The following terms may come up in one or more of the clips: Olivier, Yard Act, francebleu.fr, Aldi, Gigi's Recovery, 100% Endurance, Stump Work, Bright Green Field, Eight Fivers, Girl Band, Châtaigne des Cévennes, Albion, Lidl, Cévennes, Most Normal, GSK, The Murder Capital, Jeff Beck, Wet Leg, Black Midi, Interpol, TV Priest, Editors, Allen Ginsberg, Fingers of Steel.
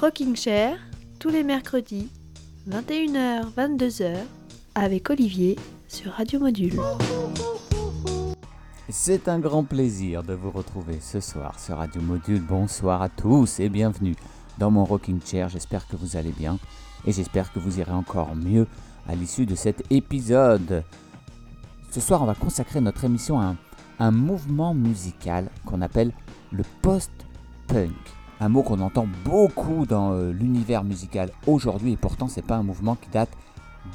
Rocking Chair, tous les mercredis, 21h-22h, avec Olivier sur Radio Module. C'est un grand plaisir de vous retrouver ce soir sur Radio Module. Bonsoir à tous et bienvenue dans mon Rocking Chair. J'espère que vous allez bien et j'espère que vous irez encore mieux à l'issue de cet épisode. Ce soir, on va consacrer notre émission à un mouvement musical qu'on appelle le post-punk. Un mot qu'on entend beaucoup dans l'univers musical aujourd'hui, et pourtant c'est pas un mouvement qui date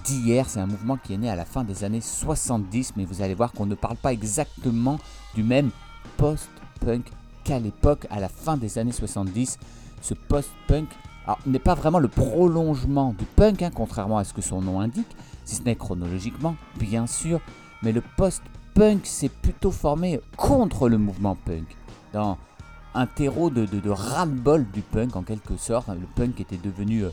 d'hier, c'est un mouvement qui est né à la fin des années 70, mais vous allez voir qu'on ne parle pas exactement du même post-punk qu'à l'époque, à la fin des années 70. Ce post-punk n'est pas vraiment le prolongement du punk, contrairement à ce que son nom indique, si ce n'est chronologiquement, bien sûr, mais le post-punk s'est plutôt formé contre le mouvement punk, dans un terreau de ras-le-bol du punk en quelque sorte. Le punk était devenu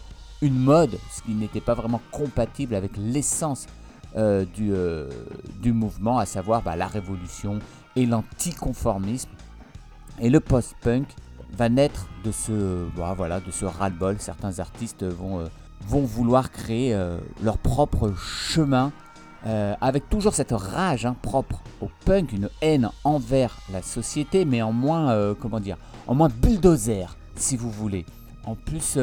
une mode, ce qui n'était pas vraiment compatible avec l'essence du mouvement, à savoir la révolution et l'anticonformisme. Et le post-punk va naître de ce ras-le-bol. Certains artistes vont vouloir créer leur propre chemin, avec toujours cette rage propre au punk, une haine envers la société, mais en moins, en moins bulldozer, si vous voulez, en plus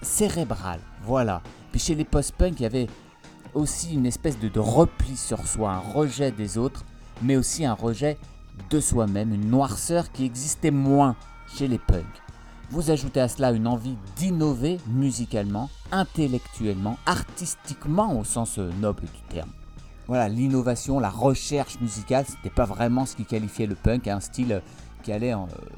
cérébral, voilà. Puis chez les post-punk, il y avait aussi une espèce de repli sur soi, un rejet des autres, mais aussi un rejet de soi-même, une noirceur qui existait moins chez les punks. Vous ajoutez à cela une envie d'innover musicalement, intellectuellement, artistiquement au sens noble du terme. Voilà, l'innovation, la recherche musicale, c'était pas vraiment ce qui qualifiait le punk, un style qui allait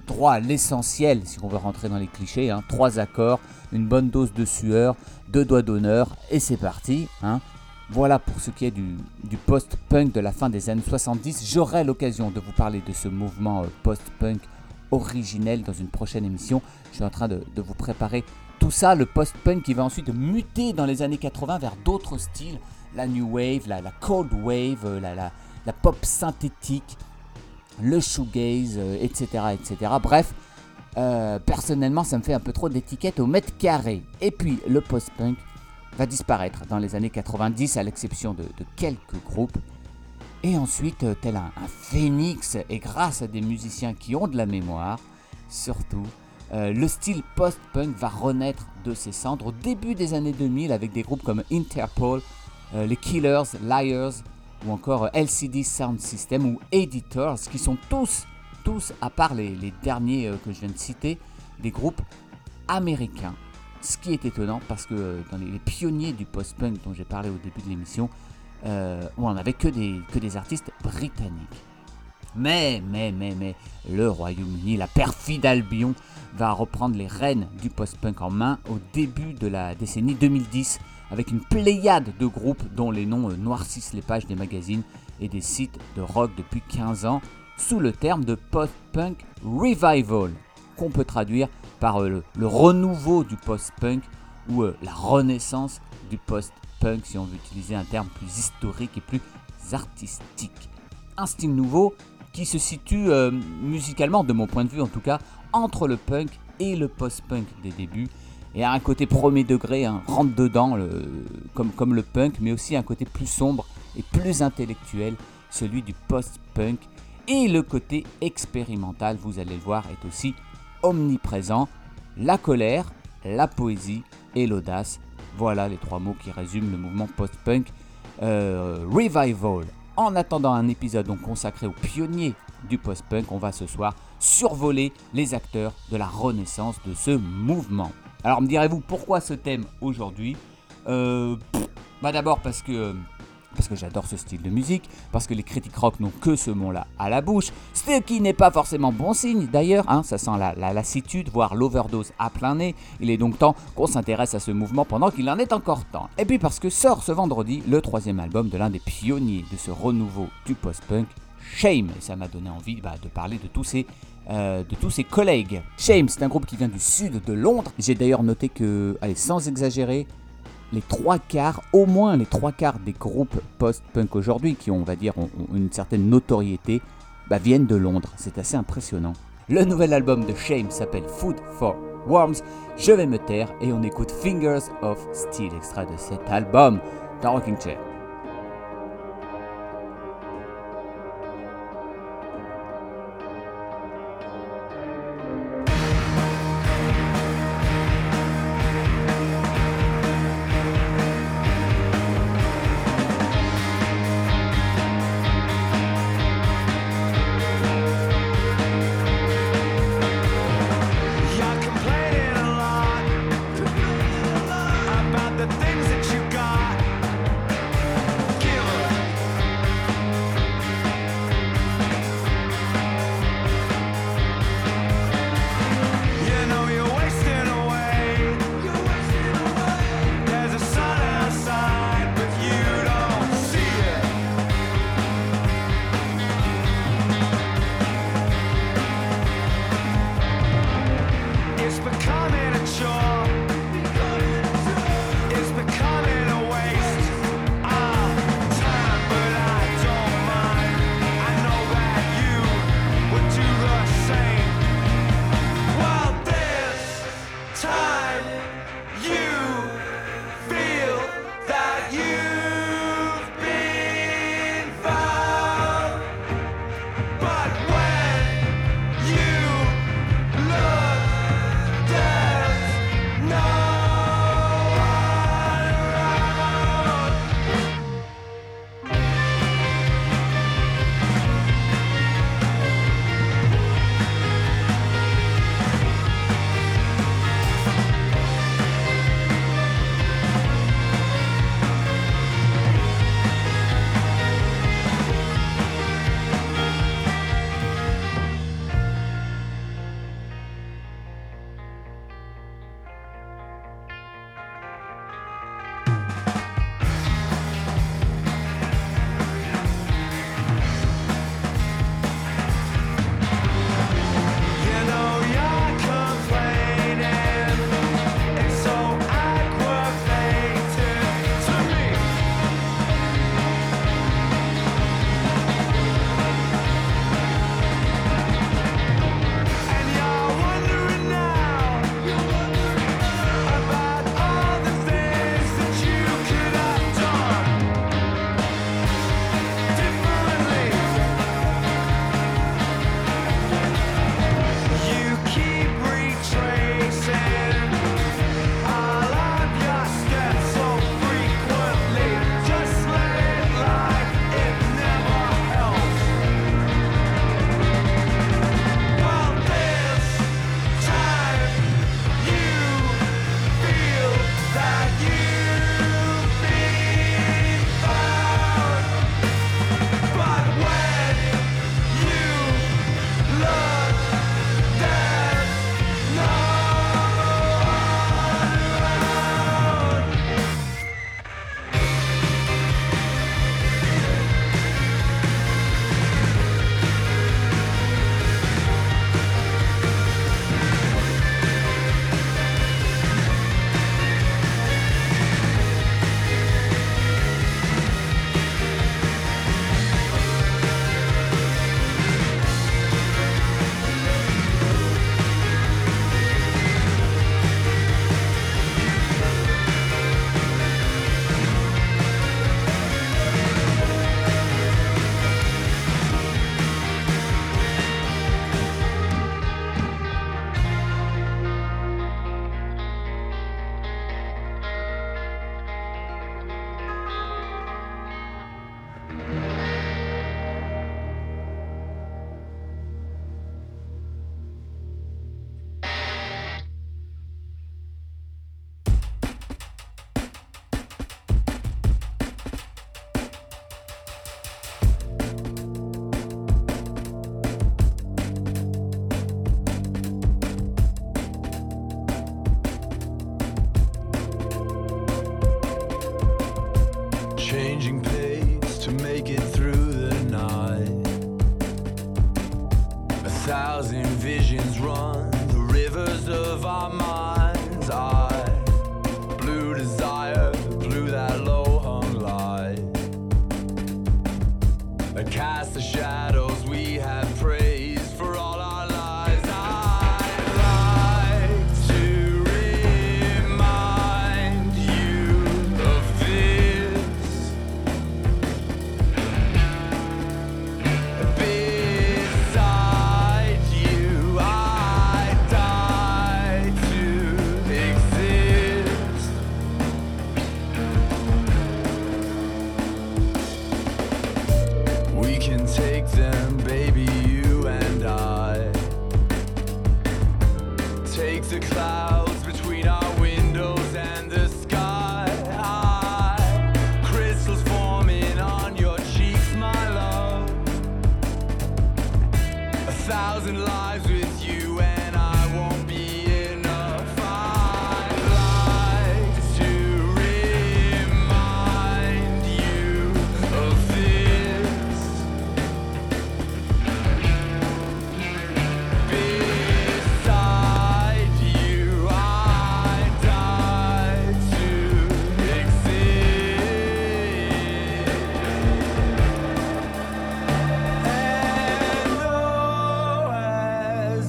droit à l'essentiel, si on veut rentrer dans les clichés, 3 accords, une bonne dose de sueur, 2 doigts d'honneur, et c'est parti. Voilà pour ce qui est du post-punk de la fin des années 70. J'aurai l'occasion de vous parler de ce mouvement post-punk originel dans une prochaine émission. Je suis en train de vous préparer tout ça, le post-punk qui va ensuite muter dans les années 80 vers d'autres styles, la new wave, la cold wave, la pop synthétique, le shoegaze, etc., etc. Bref, personnellement, ça me fait un peu trop d'étiquettes au mètre carré. Et puis, le post-punk va disparaître dans les années 90, à l'exception de quelques groupes. Et ensuite, tel un phénix, et grâce à des musiciens qui ont de la mémoire, surtout, le style post-punk va renaître de ses cendres au début des années 2000 avec des groupes comme Interpol, les Killers, Liars ou encore LCD Sound System ou Editors, qui sont tous, à part les derniers que je viens de citer, des groupes américains. Ce qui est étonnant parce que dans les pionniers du post-punk dont j'ai parlé au début de l'émission, on n'avait que des artistes britanniques. Mais, le Royaume-Uni, la perfide Albion, va reprendre les rênes du post-punk en main au début de la décennie 2010 avec une pléiade de groupes dont les noms noircissent les pages des magazines et des sites de rock depuis 15 ans sous le terme de post-punk revival, qu'on peut traduire par le renouveau du post-punk ou la renaissance du post-punk si on veut utiliser un terme plus historique et plus artistique. Un style nouveau qui se situe musicalement, de mon point de vue en tout cas, entre le punk et le post-punk des débuts, et a un côté premier degré, rentre dedans comme le punk, mais aussi un côté plus sombre et plus intellectuel, celui du post-punk, et le côté expérimental, vous allez le voir, est aussi omniprésent. La colère, la poésie et l'audace, voilà les 3 mots qui résument le mouvement post-punk revival. En attendant un épisode donc consacré aux pionniers du post-punk, on va ce soir survoler les acteurs de la renaissance de ce mouvement. Alors me direz-vous pourquoi ce thème aujourd'hui ? D'abord parce que j'adore ce style de musique, parce que les critiques rock n'ont que ce mot-là à la bouche, ce qui n'est pas forcément bon signe d'ailleurs, ça sent la lassitude, voire l'overdose à plein nez. Il est donc temps qu'on s'intéresse à ce mouvement pendant qu'il en est encore temps. Et puis parce que sort ce vendredi le 3e album de l'un des pionniers de ce renouveau du post-punk, Shame, et ça m'a donné envie de parler de tous ses collègues. Shame, c'est un groupe qui vient du sud de Londres. J'ai d'ailleurs noté que, sans exagérer, au moins les trois quarts des groupes post-punk aujourd'hui qui ont une certaine notoriété, viennent de Londres. C'est assez impressionnant. Le nouvel album de Shame s'appelle Food for Worms. Je vais me taire et on écoute Fingers of Steel, extrait de cet album dans Rocking Chair. makes the clouds between our windows and the sky. Crystals forming on your cheeks, my love. A thousand lives with you and I won't be enough. I'd like to remind you of this. Beside you, I die to exist. And though as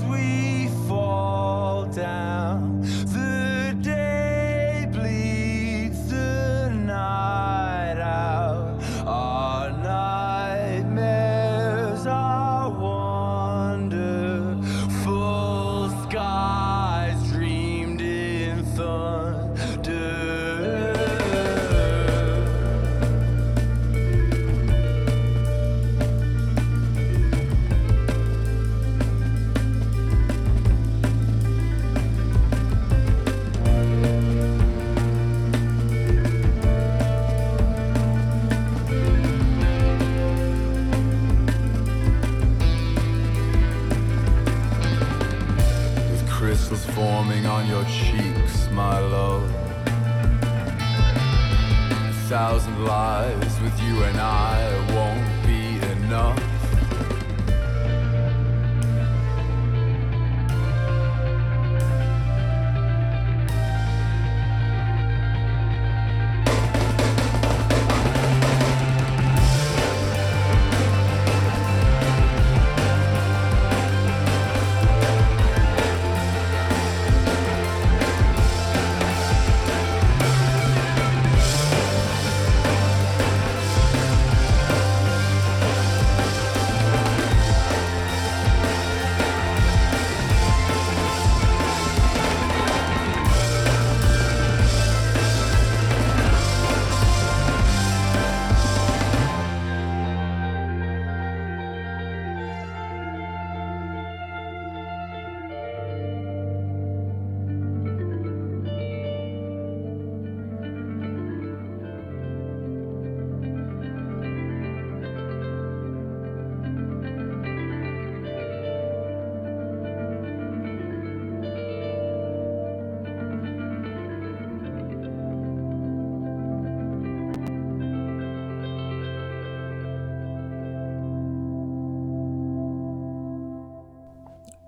we fall down, the day bleeds the night out. Our nightmares are wonderful skies dreamed in thunder. With crystals forming on your cheeks, my love. A thousand lives with you and I won't be enough.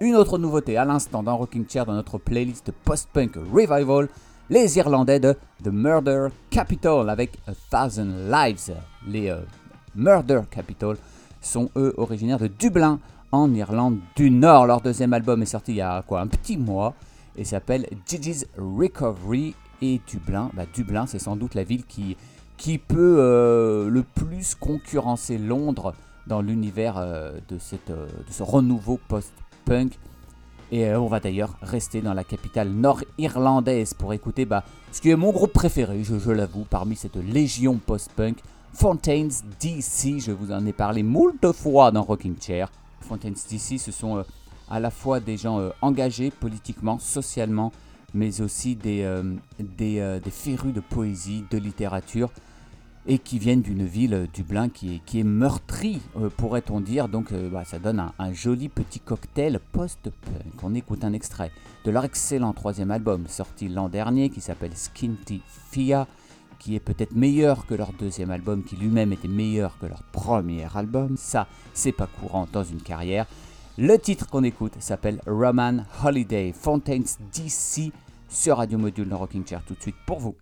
Une autre nouveauté à l'instant dans Rocking Chair, dans notre playlist post-punk revival, les Irlandais de The Murder Capital avec A Thousand Lives. Les Murder Capital sont eux originaires de Dublin en Irlande du Nord. Leur deuxième album est sorti il y a un petit mois et s'appelle Gigi's Recovery. Et Dublin, Dublin c'est sans doute la ville qui peut le plus concurrencer Londres dans l'univers de ce renouveau post-punk. Et on va d'ailleurs rester dans la capitale nord-irlandaise pour écouter ce qui est mon groupe préféré, je l'avoue, parmi cette légion post-punk, Fontaines DC. Je vous en ai parlé moult fois dans Rocking Chair. Fontaines DC, ce sont à la fois des gens engagés politiquement, socialement, mais aussi des férus de poésie, de littérature, et qui viennent d'une ville, Dublin, qui est meurtrie, pourrait-on dire. Donc ça donne un joli petit cocktail post-punk. On écoute un extrait de leur excellent troisième album, sorti l'an dernier, qui s'appelle Skinty Fia, qui est peut-être meilleur que leur deuxième album, qui lui-même était meilleur que leur premier album. Ça, c'est pas courant dans une carrière. Le titre qu'on écoute s'appelle Roman Holiday, Fontaines DC, sur Radio Module dans Rocking Chair, tout de suite pour vous.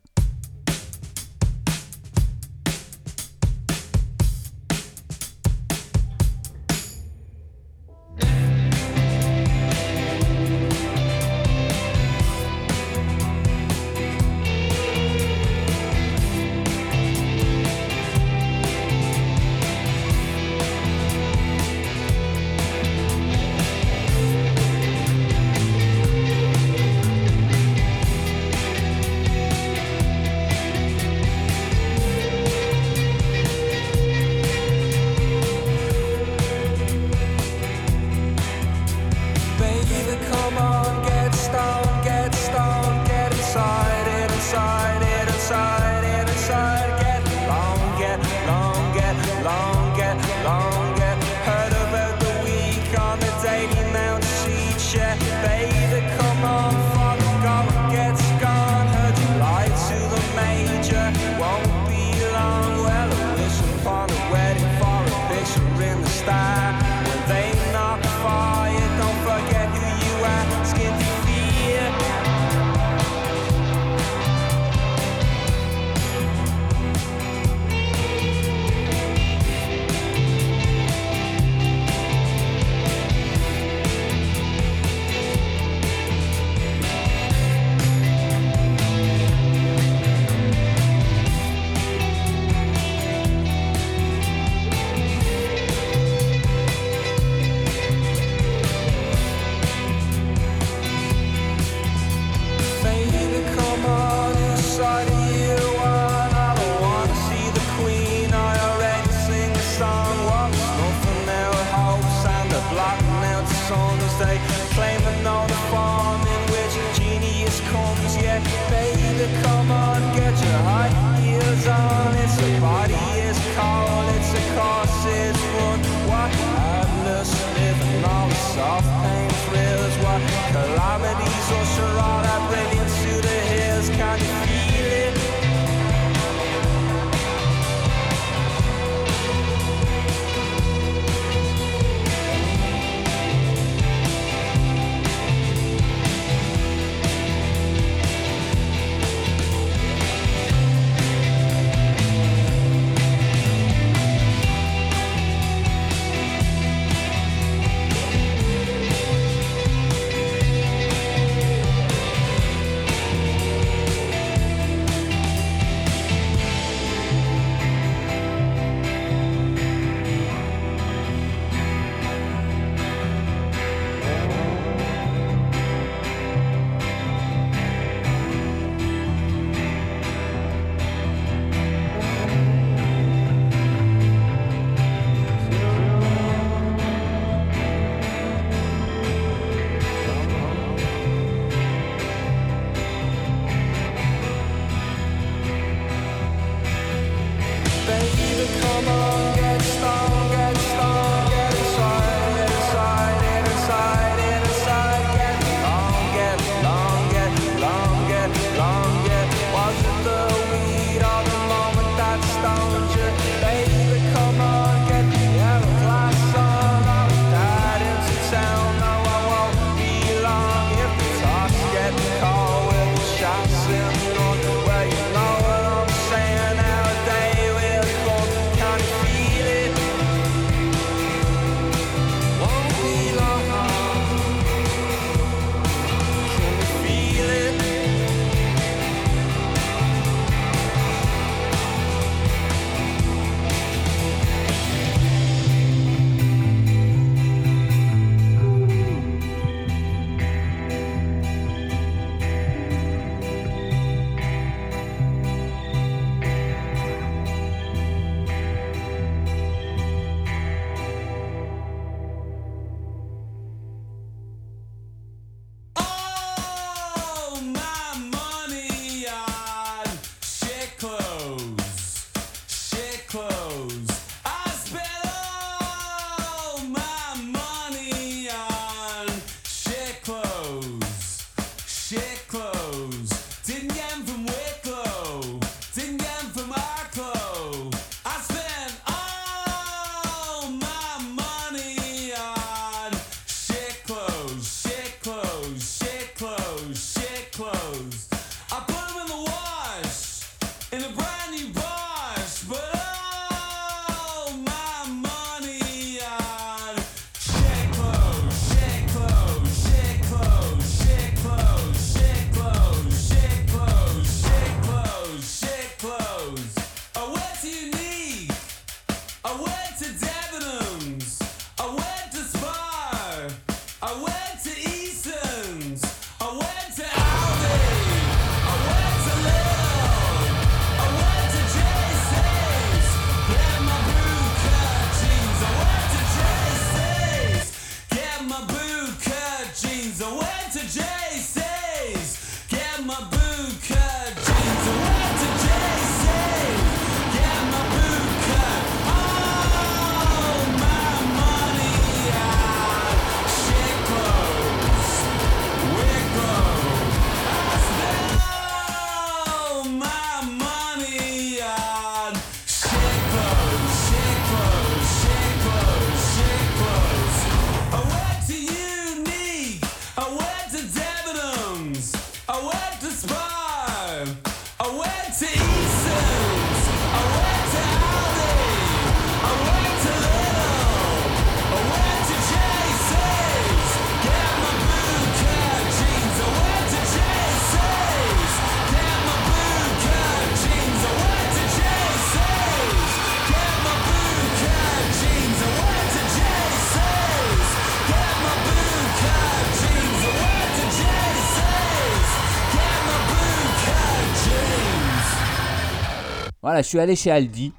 Voilà, je suis allé chez Aldi,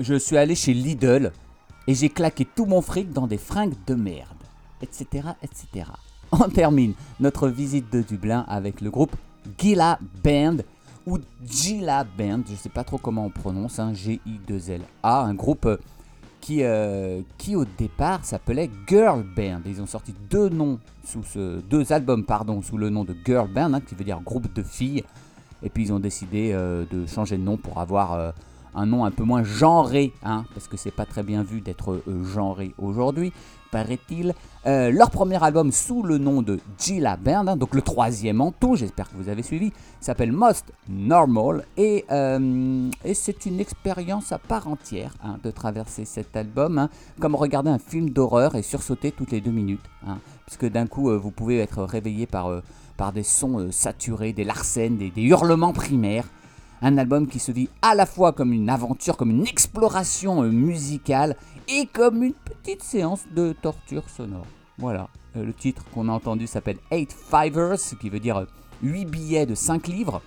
je suis allé chez Lidl et j'ai claqué tout mon fric dans des fringues de merde, etc., etc. On termine notre visite de Dublin avec le groupe Gilla Band ou Gilla Band, je ne sais pas trop comment on prononce, hein, G-I-2-L-A, un groupe qui au départ s'appelait Girl Band. Ils ont sorti deux albums sous le nom de Girl Band, hein, qui veut dire groupe de filles. Et puis ils ont décidé de changer de nom pour avoir un nom un peu moins genré, hein, parce que c'est pas très bien vu d'être genré aujourd'hui, paraît-il. Leur premier album sous le nom de Gilla Band, hein, donc le troisième en tout, j'espère que vous avez suivi, s'appelle Most Normal. Et c'est une expérience à part entière, hein, de traverser cet album, hein, comme regarder un film d'horreur et sursauter toutes les 2 minutes. Hein, puisque d'un coup, vous pouvez être réveillé par des sons saturés, des larcènes, des hurlements primaires. Un album qui se vit à la fois comme une aventure, comme une exploration musicale et comme une petite séance de torture sonore. Voilà, le titre qu'on a entendu s'appelle Eight Fivers, qui veut dire 8 billets de 5 livres.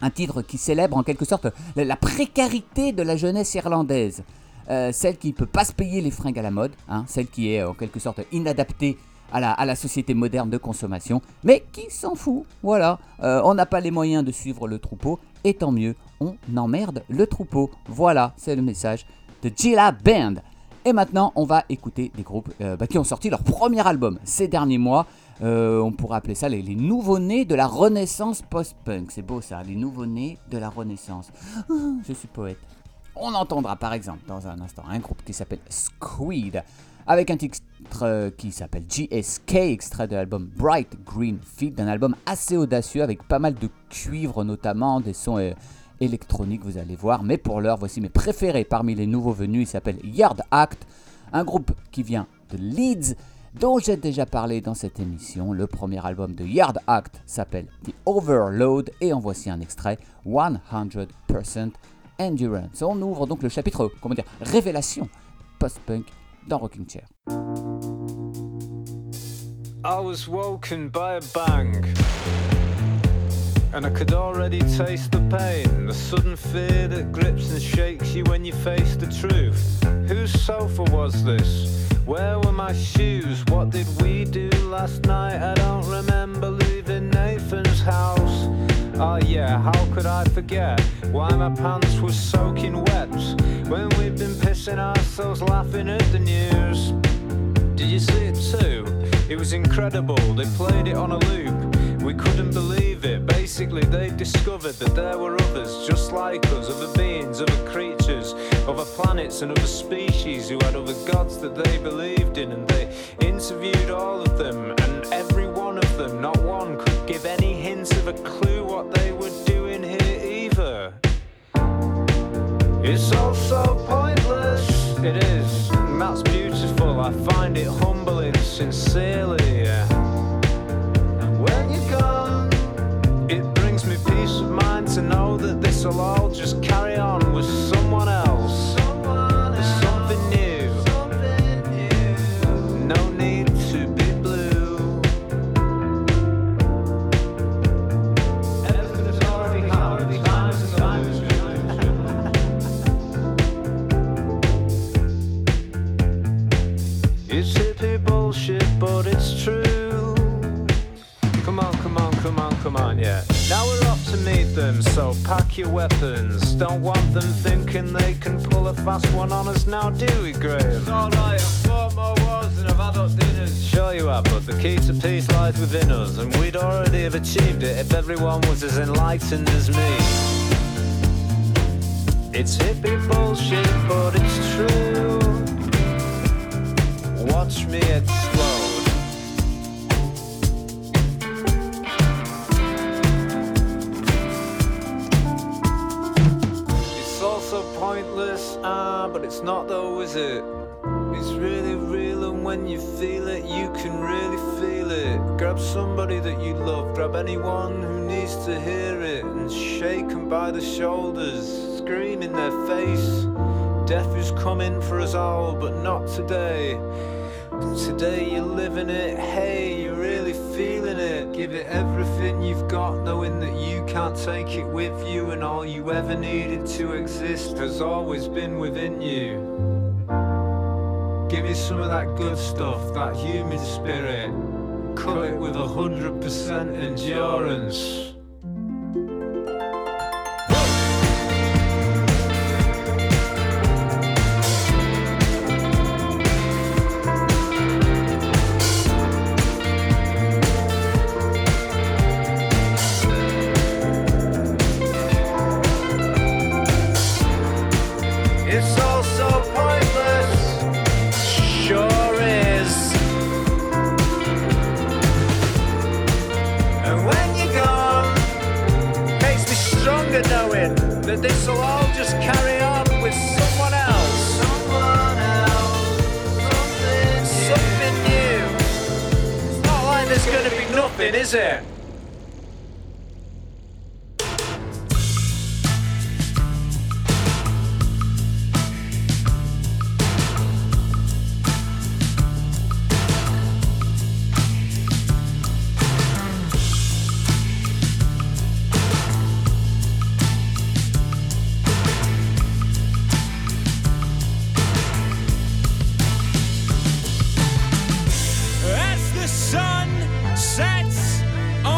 Un titre qui célèbre en quelque sorte la précarité de la jeunesse irlandaise. Celle qui ne peut pas se payer les fringues à la mode, hein, celle qui est en quelque sorte inadaptée à la société moderne de consommation, mais qui s'en fout, voilà. On n'a pas les moyens de suivre le troupeau, et tant mieux, on emmerde le troupeau. Voilà, c'est le message de Gilla Band. Et maintenant, on va écouter des groupes qui ont sorti leur premier album ces derniers mois. On pourrait appeler ça les nouveaux-nés de la renaissance post-punk. C'est beau ça, les nouveaux-nés de la renaissance. Je suis poète. On entendra par exemple dans un instant un groupe qui s'appelle Squid, avec un titre qui s'appelle GSK, extrait de l'album Bright Green Field, un album assez audacieux avec pas mal de cuivre notamment, des sons électroniques vous allez voir, mais pour l'heure voici mes préférés parmi les nouveaux venus, il s'appelle Yard Act, un groupe qui vient de Leeds, dont j'ai déjà parlé dans cette émission. Le premier album de Yard Act s'appelle The Overload et en voici un extrait, 100% Endurance. On ouvre donc le chapitre, révélation post-punk dans Rocking Chair. I was woken by a bang, and I could already taste the pain, the sudden fear that grips and shakes you when you face the truth. Whose sofa was this? Where were my shoes? What did we do last night? I don't remember leaving Nathan's house. Oh yeah, how could I forget why my pants were soaking wet when we've been pissing ourselves laughing at the news? Did you see it too? It was incredible, they played it on a loop. We couldn't believe it, basically they discovered that there were others just like us, other beings, other creatures, other planets and other species who had other gods that they believed in, and they interviewed all of them and every one of them, not one could give any hints of a clue what they were doing here either. It's all so pointless, it is, and that's beautiful, I find it humbling, sincerely, yeah. When you're gone, it brings me peace of mind to know that this'll all just carry on with someone else. There's something new, no need to be blue. Everything's already hard, the times and times. It's hippie bullshit, but it's come on, come on, yeah. Now we're off to meet them, so pack your weapons. Don't want them thinking they can pull a fast one on us now, do we, Graham? It's alright, I've fought more wars than I've had up dinners. Sure you have, but the key to peace lies within us, and we'd already have achieved it if everyone was as enlightened as me. It's hippie bullshit, but it's true. Watch me explode. Pointless, but it's not though, is it? It's really real, and when you feel it, you can really feel it. Grab somebody that you love, grab anyone who needs to hear it, and shake them by the shoulders, scream in their face. Death is coming for us all, but not today. Today you're living it, hey, you're really feeling it. Give it everything you've got, knowing that you can't take it with you, and all you ever needed to exist has always been within you. Give me some of that good stuff, that human spirit. Cut it with 100% endurance. Is it? As the sun sets on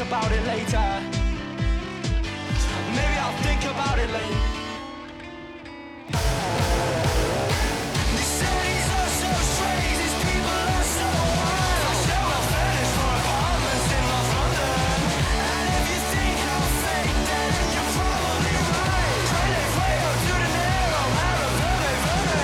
about it later. Maybe I'll think about it later. They say these are so strange, these people are so wild. I share my fetish for apartments in North London. And if you think I'm fake, then you're probably right. Trade Fuego to the Nero, out of Verde Verde.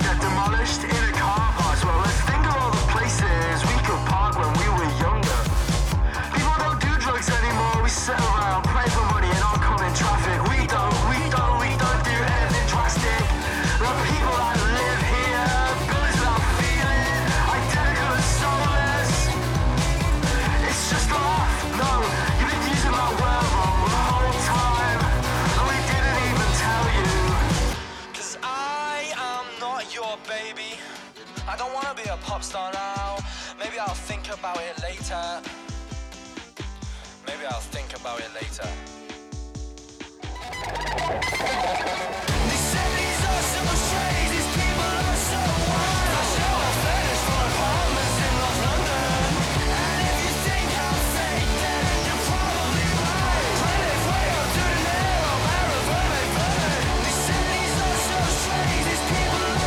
Get demolished in a car park. Well, let's think of all the places we could park when we were younger. People don't do drugs anymore. We sit around, pray for money and oncoming traffic. We don't do anything drastic. The people that live here, buildings without feeling, identical and soulless. It's just life. No, you've been using my word wrong the whole time, and we didn't even tell you. 'Cause your baby, I don't wanna be a pop star now. Maybe I'll think about it later. Maybe I'll think about it later. These cities are so strange, these people are so wild. I show a fetish for apartments in North London. And if you think I'm fake, then you're probably right. Planet Fuego to the Nero, Arizona, Verde. These cities are so strange, these people are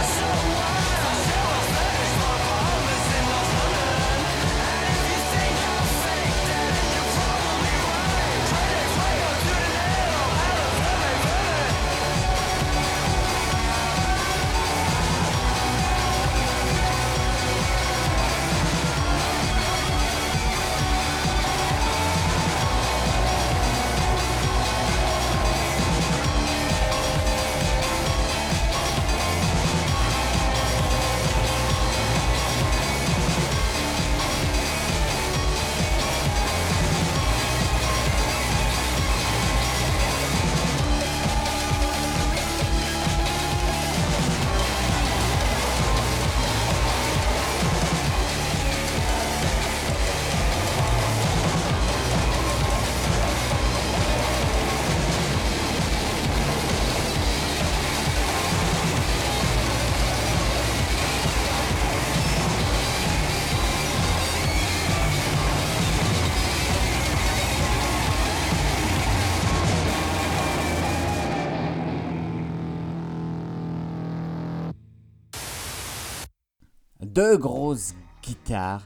deux grosses guitares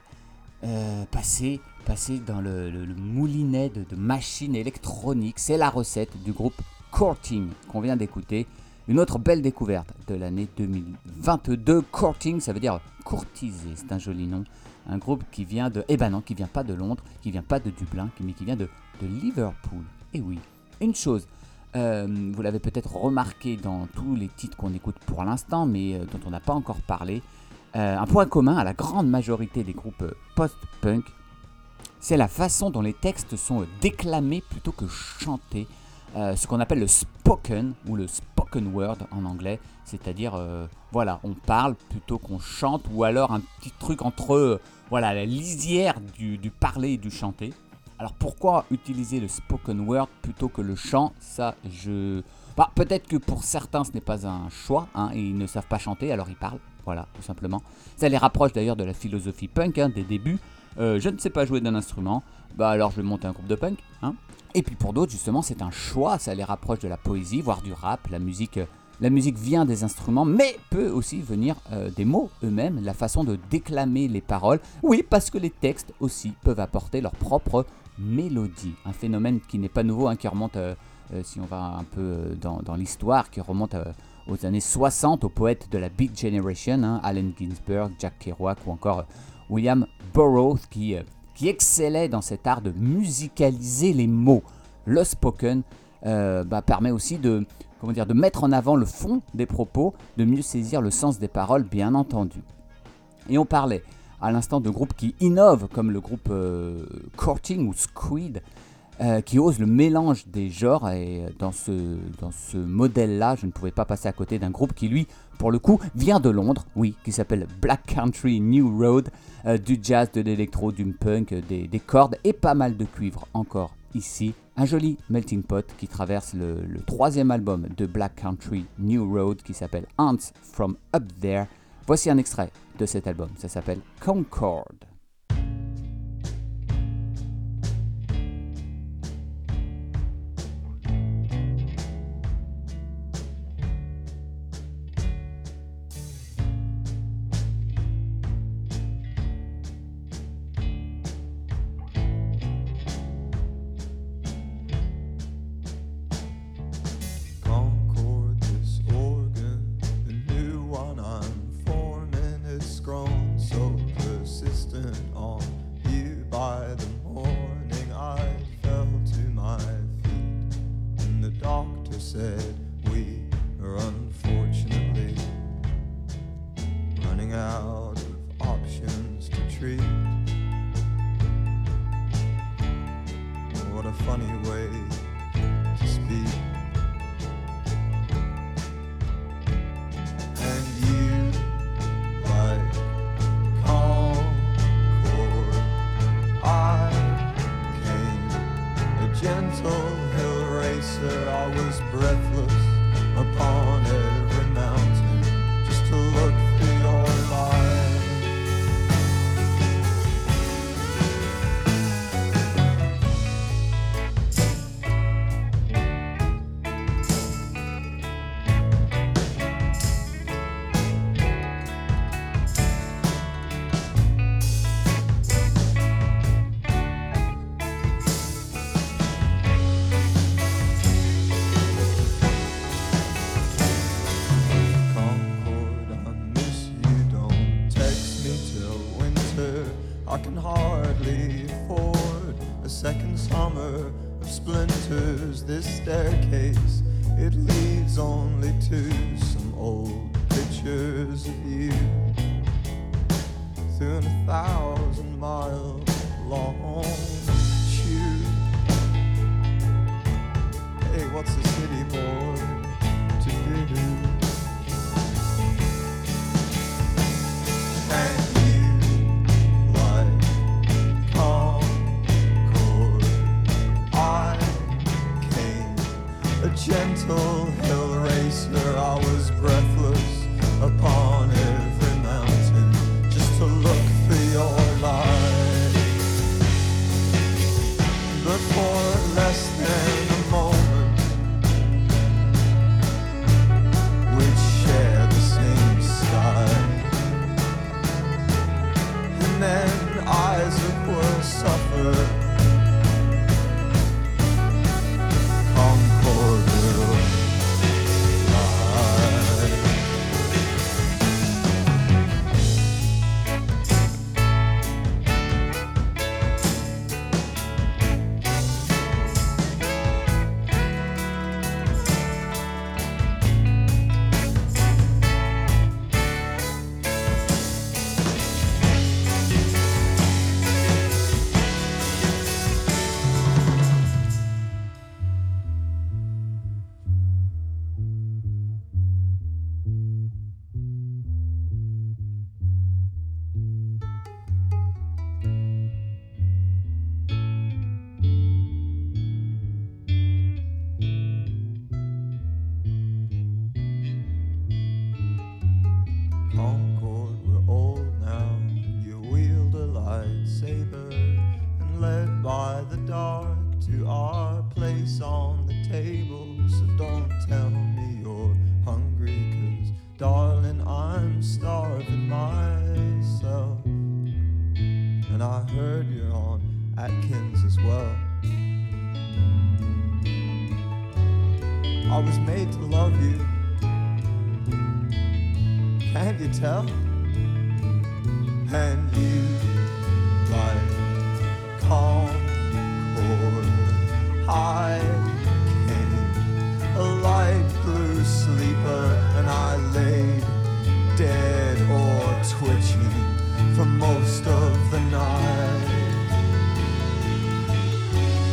passées dans le moulinet de machines électroniques. C'est la recette du groupe Courting qu'on vient d'écouter. Une autre belle découverte de l'année 2022. Courting, ça veut dire courtiser, c'est un joli nom. Un groupe qui vient de... qui vient pas de Londres, qui vient pas de Dublin, mais qui vient de Liverpool. Et oui, une chose... vous l'avez peut-être remarqué dans tous les titres qu'on écoute pour l'instant, mais dont on n'a pas encore parlé. Un point commun à la grande majorité des groupes post-punk, c'est la façon dont les textes sont déclamés plutôt que chantés, ce qu'on appelle le spoken ou le spoken word en anglais, c'est-à-dire on parle plutôt qu'on chante, ou alors un petit truc entre la lisière du parler et du chanter. Alors pourquoi utiliser le spoken word plutôt que le chant ? Peut-être que pour certains ce n'est pas un choix, et ils ne savent pas chanter alors ils parlent. Voilà, tout simplement. Ça les rapproche d'ailleurs de la philosophie punk, des débuts. Je ne sais pas jouer d'un instrument, alors je vais monter un groupe de punk. Et puis pour d'autres, justement, c'est un choix. Ça les rapproche de la poésie, voire du rap. La musique vient des instruments, mais peut aussi venir des mots eux-mêmes, la façon de déclamer les paroles. Oui, parce que les textes aussi peuvent apporter leur propre mélodie. Un phénomène qui n'est pas nouveau, qui remonte, si on va un peu dans l'histoire, qui remonte... aux années 60, aux poètes de la Beat Generation, Allen Ginsberg, Jack Kerouac ou encore William Burroughs, qui excellait dans cet art de musicaliser les mots. Le spoken permet aussi de mettre en avant le fond des propos, de mieux saisir le sens des paroles, bien entendu. Et on parlait à l'instant de groupes qui innovent, comme le groupe Courting ou Squid, qui ose le mélange des genres, et dans ce modèle-là, je ne pouvais pas passer à côté d'un groupe qui, lui, pour le coup, vient de Londres, oui, qui s'appelle Black Country New Road, du jazz, de l'électro, du punk, des cordes et pas mal de cuivre encore ici. Un joli melting pot qui traverse le troisième album de Black Country New Road qui s'appelle Ants From Up There. Voici un extrait de cet album, ça s'appelle Concord.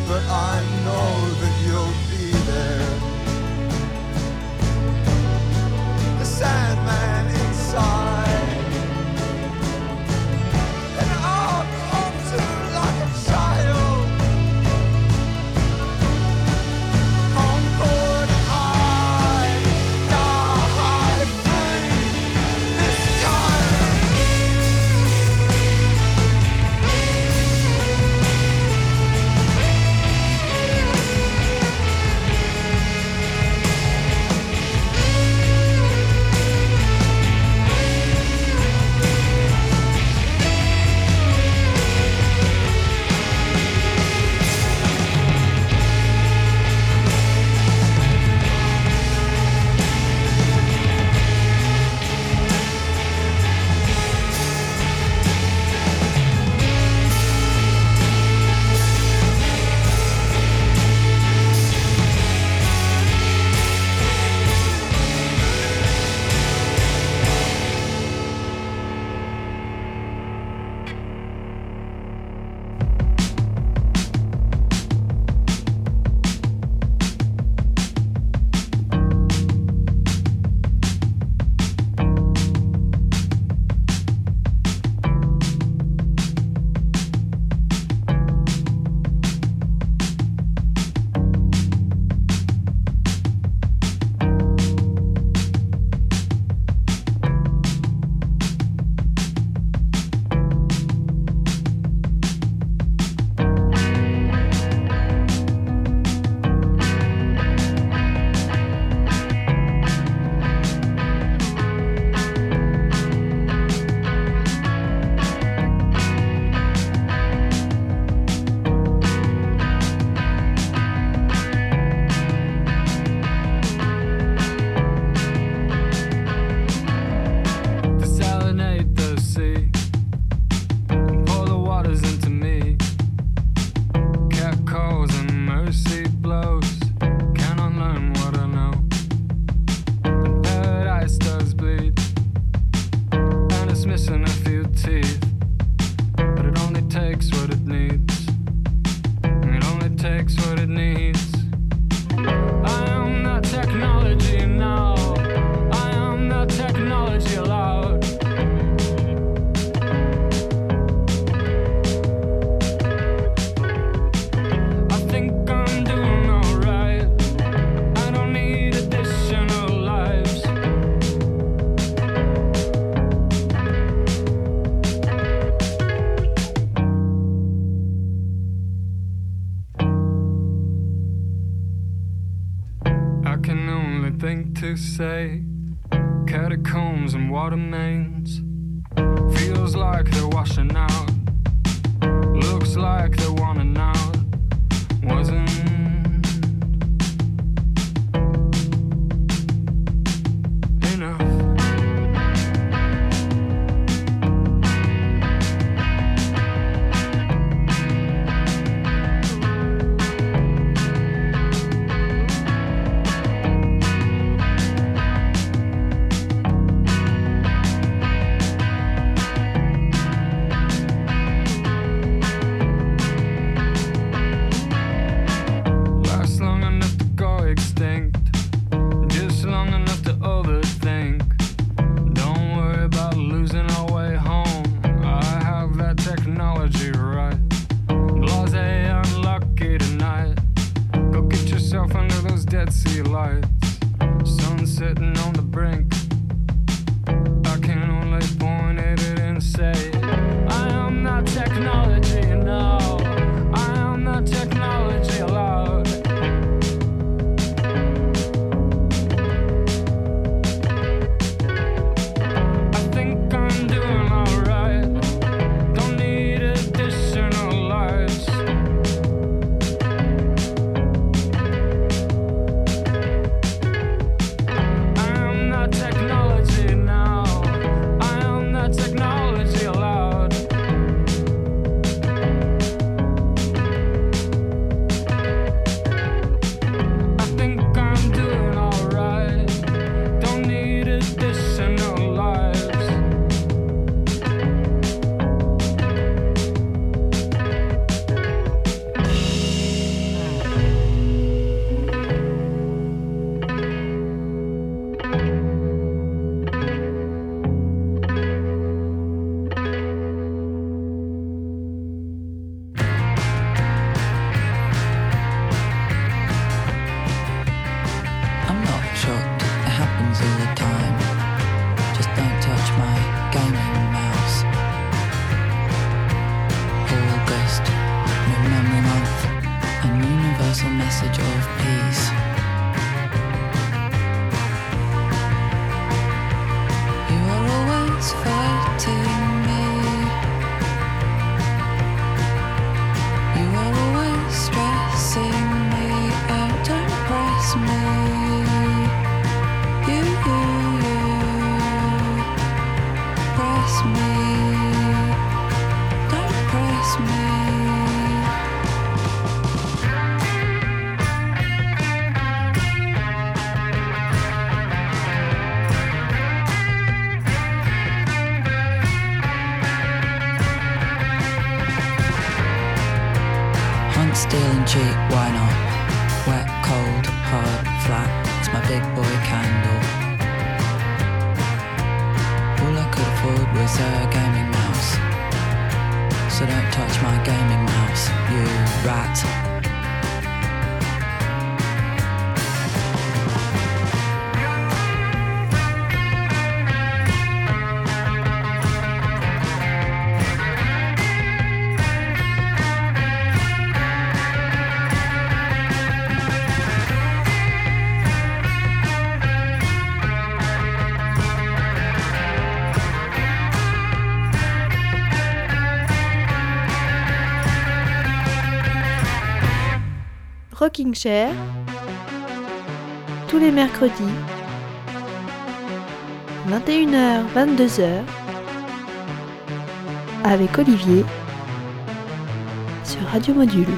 But I is missing a few teeth, but it only takes what it needs. It only takes what it needs. I am not technology now. I am not technology allowed. To say catacombs and water mains, feels like they're washing out, looks like they're wanting out. Wasn't Rocking Chair, tous les mercredis, 21h-22h, avec Olivier, sur Radio Module.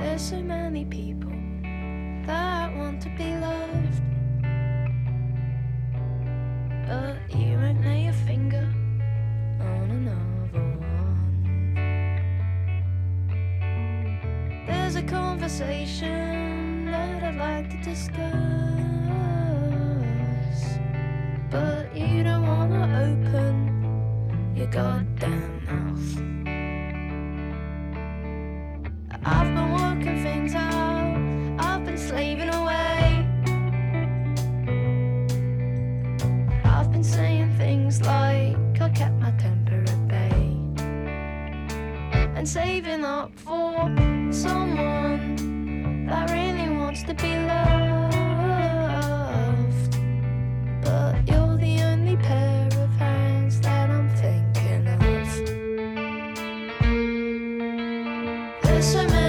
There's so many people that want to be loved, but you won't lay a finger on another one. There's a conversation that I'd like to discuss, but you don't want to open your goddamn mouth. I've been working things out, I've been slaving away. I've been saying things like I kept my temper at bay, and saving up for someone that really wants to be loved. But you're the only pair of hands that I'm thinking of. There's so many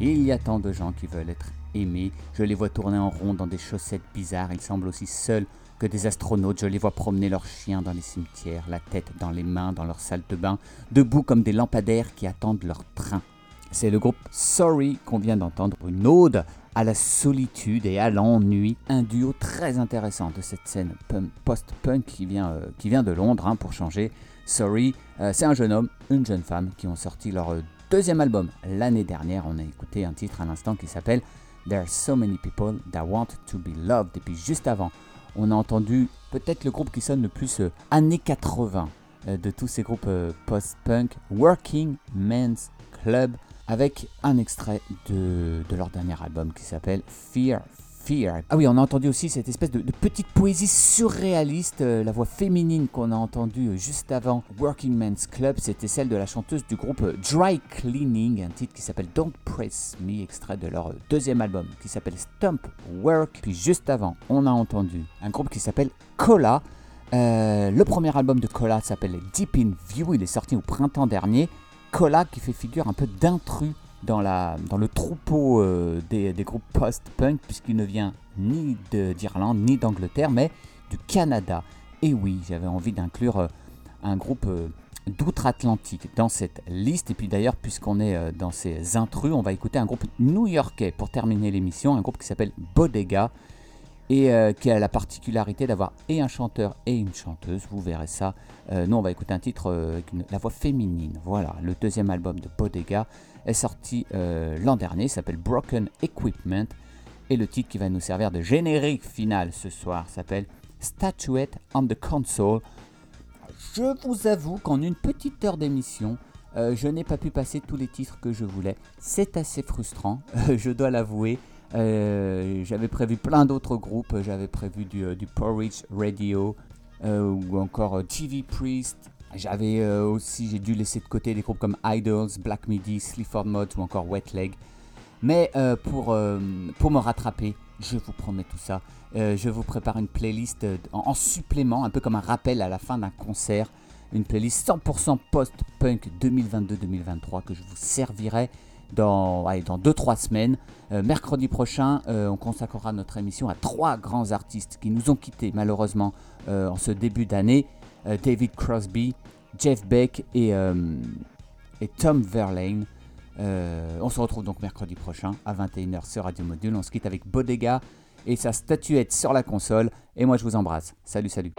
Il y a tant de gens qui veulent être aimés, je les vois tourner en rond dans des chaussettes bizarres, ils semblent aussi seuls que des astronautes, je les vois promener leurs chiens dans les cimetières, la tête dans les mains, dans leur salle de bain, debout comme des lampadaires qui attendent leur train. C'est le groupe Sorry qu'on vient d'entendre, une ode à la solitude et à l'ennui, un duo très intéressant de cette scène post-punk qui vient de Londres pour changer. Sorry, c'est un jeune homme, une jeune femme qui ont sorti leur deuxième album l'année dernière. On a écouté un titre à l'instant qui s'appelle There's So Many People That Want To Be Loved. Et puis juste avant, on a entendu peut-être le groupe qui sonne le plus années 80 de tous ces groupes post-punk, Working Men's Club, avec un extrait de leur dernier album qui s'appelle Fear. Ah oui, on a entendu aussi cette espèce de petite poésie surréaliste, la voix féminine qu'on a entendue juste avant Working Men's Club, c'était celle de la chanteuse du groupe Dry Cleaning, un titre qui s'appelle Don't Press Me, extrait de leur deuxième album qui s'appelle Stump Work. Puis juste avant, on a entendu un groupe qui s'appelle Cola. Le premier album de Cola s'appelle Deep in View, il est sorti au printemps dernier. Cola qui fait figure un peu d'intrus dans le troupeau des groupes post-punk, puisqu'il ne vient ni d'Irlande ni d'Angleterre, mais du Canada. Et oui, j'avais envie d'inclure un groupe d'outre-Atlantique dans cette liste. Et puis d'ailleurs, puisqu'on est dans ces intrus, on va écouter un groupe new-yorkais pour terminer l'émission, un groupe qui s'appelle Bodega, et qui a la particularité d'avoir et un chanteur et une chanteuse, vous verrez ça. Nous, on va écouter un titre avec la voix féminine. Voilà, le deuxième album de Bodega est sorti l'an dernier, il s'appelle Broken Equipment, et le titre qui va nous servir de générique final ce soir s'appelle Statuette on the Console. Je vous avoue qu'en une petite heure d'émission, je n'ai pas pu passer tous les titres que je voulais. C'est assez frustrant, je dois l'avouer. J'avais prévu plein d'autres groupes, j'avais prévu du Porridge Radio ou encore TV Priest. J'avais aussi, j'ai dû laisser de côté des groupes comme Idols, Black Midi, Sleaford Mods ou encore Wet Leg. Mais pour me rattraper, je vous promets tout ça, je vous prépare une playlist en supplément, un peu comme un rappel à la fin d'un concert. Une playlist 100% post-punk 2022-2023 que je vous servirai dans 2-3 semaines. Mercredi prochain, on consacrera notre émission à 3 grands artistes qui nous ont quittés malheureusement en ce début d'année. David Crosby, Jeff Beck et Tom Verlaine. On se retrouve donc mercredi prochain à 21h sur Radio Module. On se quitte avec Bodega et sa statuette sur la console. Et moi, je vous embrasse. Salut, salut.